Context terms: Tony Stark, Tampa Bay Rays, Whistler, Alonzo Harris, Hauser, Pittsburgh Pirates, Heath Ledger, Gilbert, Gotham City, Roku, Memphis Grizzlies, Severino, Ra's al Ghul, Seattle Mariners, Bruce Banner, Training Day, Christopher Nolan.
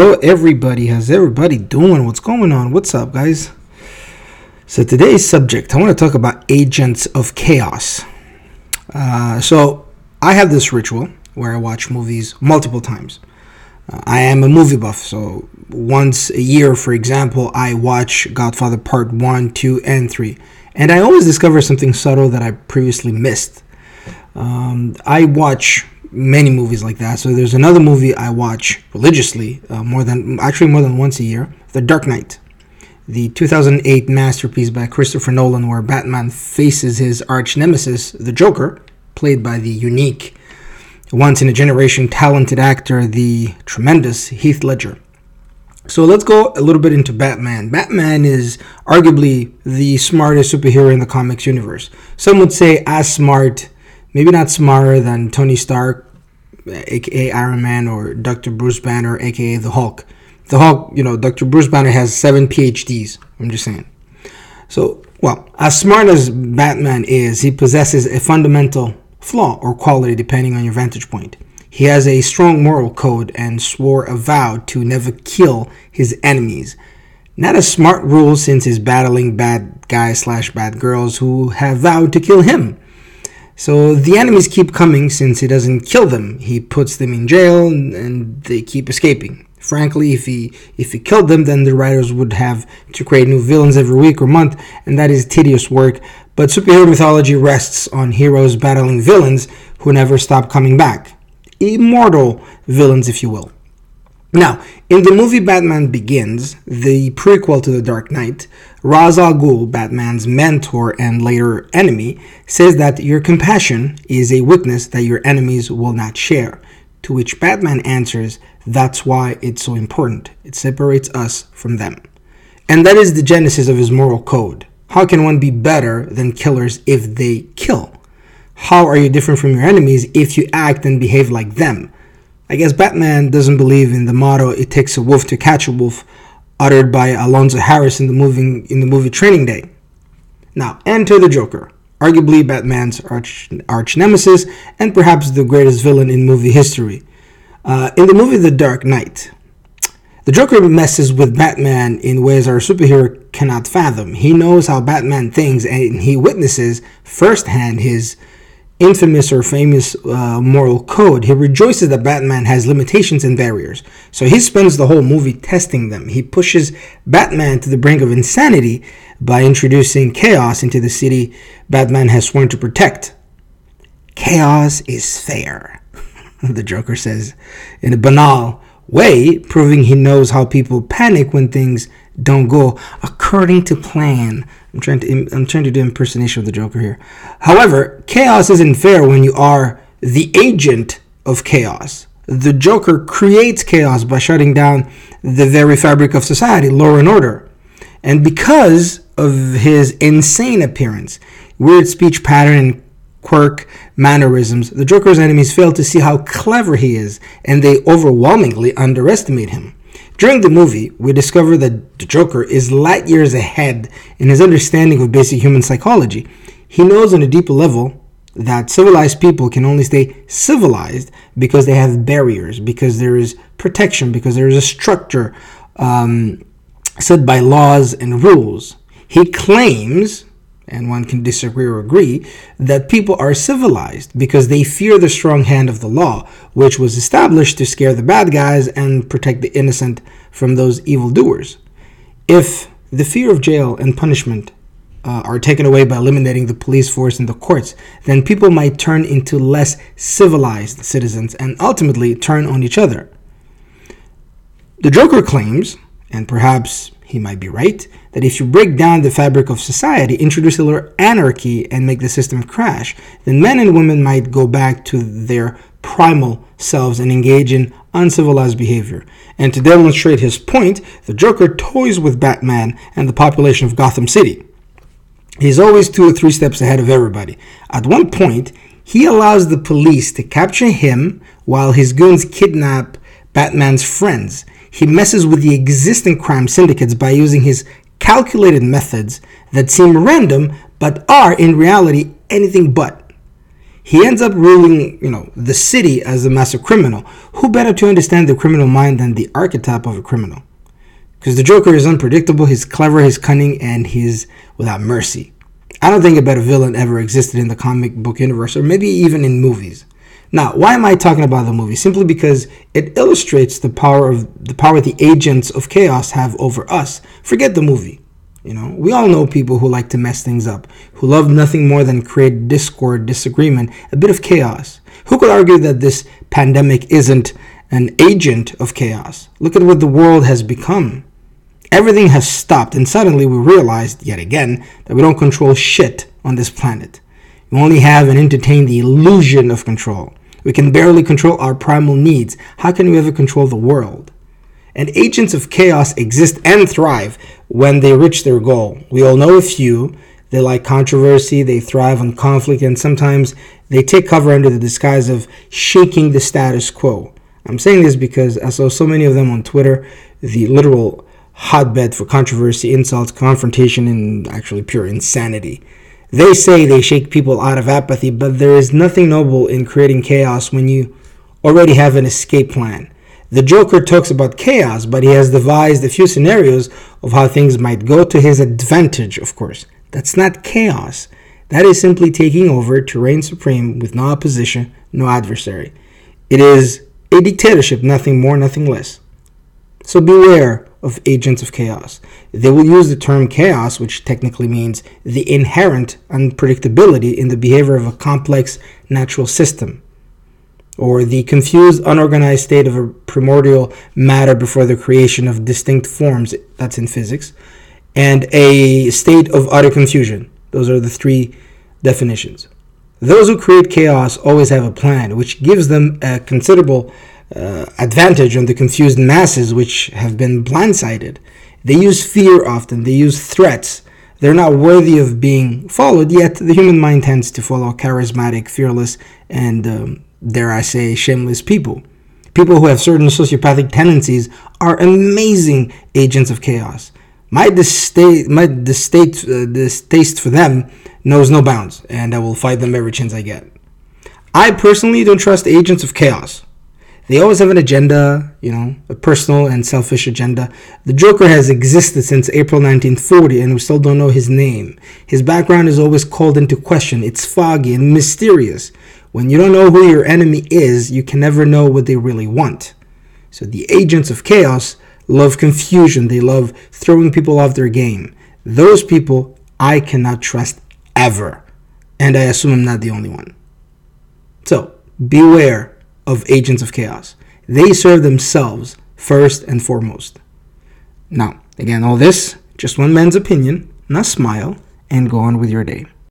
Hello everybody, how's everybody doing? What's going on? What's up, guys? So today's subject, I want to talk about Agents of Chaos. So I have this ritual where I watch movies multiple times. I am a movie buff, so once a year, for example, I watch Godfather Part 1, 2, and 3. And I always discover something subtle that I previously missed. I watch many movies like that. So there's another movie I watch religiously, more than once a year, The Dark Knight, the 2008 masterpiece by Christopher Nolan, where Batman faces his arch nemesis, the Joker, played by the unique, once-in-a-generation talented actor, the tremendous Heath Ledger. So let's go a little bit into Batman. Batman is arguably the smartest superhero in the comics universe. Some would say as smart, maybe not smarter than Tony Stark, aka Iron Man, or Dr. Bruce Banner, aka the Hulk. The Hulk, you know, Dr. Bruce Banner has 7 PhDs, I'm just saying. So, well, as smart as Batman is, he possesses a fundamental flaw or quality depending on your vantage point. He has a strong moral code and swore a vow to never kill his enemies. Not a smart rule since he's battling bad guys / bad girls who have vowed to kill him. So the enemies keep coming since he doesn't kill them. He puts them in jail and they keep escaping. Frankly, if he killed them, then the writers would have to create new villains every week or month, and that is tedious work. But superhero mythology rests on heroes battling villains who never stop coming back. Immortal villains, if you will. Now, in the movie Batman Begins, the prequel to The Dark Knight, Ra's al Ghul, Batman's mentor and later enemy, says that your compassion is a weakness that your enemies will not share. To which Batman answers, that's why it's so important. It separates us from them. And that is the genesis of his moral code. How can one be better than killers if they kill? How are you different from your enemies if you act and behave like them? I guess Batman doesn't believe in the motto, it takes a wolf to catch a wolf, uttered by Alonzo Harris in the movie Training Day. Now, enter the Joker, arguably Batman's arch nemesis and perhaps the greatest villain in movie history. In the movie The Dark Knight, the Joker messes with Batman in ways our superhero cannot fathom. He knows how Batman thinks and he witnesses firsthand his infamous or famous moral code. He rejoices that Batman has limitations and barriers. So he spends the whole movie testing them. He pushes Batman to the brink of insanity by introducing chaos into the city Batman has sworn to protect. Chaos is fair, the Joker says in a banal way, proving he knows how people panic when things don't go according to plan. I'm trying to do impersonation of the Joker here. However, chaos isn't fair when you are the agent of chaos. The Joker creates chaos by shutting down the very fabric of society, law and order. And because of his insane appearance, weird speech pattern, and quirk mannerisms, the Joker's enemies fail to see how clever he is, and they overwhelmingly underestimate him. During the movie, we discover that the Joker is light years ahead in his understanding of basic human psychology. He knows on a deeper level that civilized people can only stay civilized because they have barriers, because there is protection, because there is a structure set by laws and rules. He claims, and one can disagree or agree, that people are civilized because they fear the strong hand of the law, which was established to scare the bad guys and protect the innocent from those evildoers. If the fear of jail and punishment are taken away by eliminating the police force and the courts, then people might turn into less civilized citizens and ultimately turn on each other. The Joker claims, and perhaps he might be right, that if you break down the fabric of society, introduce a little anarchy and make the system crash, then men and women might go back to their primal selves and engage in uncivilized behavior. And to demonstrate his point, the Joker toys with Batman and the population of Gotham City. He's always 2 or 3 steps ahead of everybody. At one point, he allows the police to capture him while his goons kidnap Batman's friends. He messes with the existing crime syndicates by using his calculated methods that seem random but are in reality anything but. He ends up ruling, the city as a master criminal. Who better to understand the criminal mind than the archetype of a criminal? Because the Joker is unpredictable, he's clever, he's cunning, and he's without mercy. I don't think a better villain ever existed in the comic book universe, or maybe even in movies. Now, why am I talking about the movie? Simply because it illustrates the power the agents of chaos have over us. Forget the movie. We all know people who like to mess things up, who love nothing more than create discord, disagreement, a bit of chaos. Who could argue that this pandemic isn't an agent of chaos? Look at what the world has become. Everything has stopped, and suddenly we realized, yet again, that we don't control shit on this planet. We only have and entertain the illusion of control. We can barely control our primal needs. How can we ever control the world? And agents of chaos exist and thrive when they reach their goal. We all know a few. They like controversy, they thrive on conflict, and sometimes they take cover under the disguise of shaking the status quo. I'm saying this because I saw so many of them on Twitter, the literal hotbed for controversy, insults, confrontation, and actually pure insanity. They say they shake people out of apathy, but there is nothing noble in creating chaos when you already have an escape plan. The Joker talks about chaos, but he has devised a few scenarios of how things might go to his advantage, of course. That's not chaos. That is simply taking over to reign supreme with no opposition, no adversary. It is a dictatorship, nothing more, nothing less. So beware of agents of chaos. They will use the term chaos, which technically means the inherent unpredictability in the behavior of a complex natural system, or the confused, unorganized state of a primordial matter before the creation of distinct forms, that's in physics, and a state of utter confusion. Those are the three definitions. Those who create chaos always have a plan, which gives them a considerable advantage on the confused masses, which have been blindsided. They use fear often, they use threats. They're not worthy of being followed, yet the human mind tends to follow charismatic, fearless, and dare I say, shameless people. People who have certain sociopathic tendencies are amazing agents of chaos. My distaste for them knows no bounds, and I will fight them every chance I get. I personally don't trust agents of chaos. They always have an agenda, a personal and selfish agenda. The Joker has existed since April 1940, and we still don't know his name. His background is always called into question. It's foggy and mysterious. When you don't know who your enemy is, you can never know what they really want. So the agents of chaos love confusion. They love throwing people off their game. Those people I cannot trust ever. And I assume I'm not the only one. So beware of agents of chaos. They serve themselves first and foremost. Now, again, all this, just one man's opinion. Now smile and go on with your day.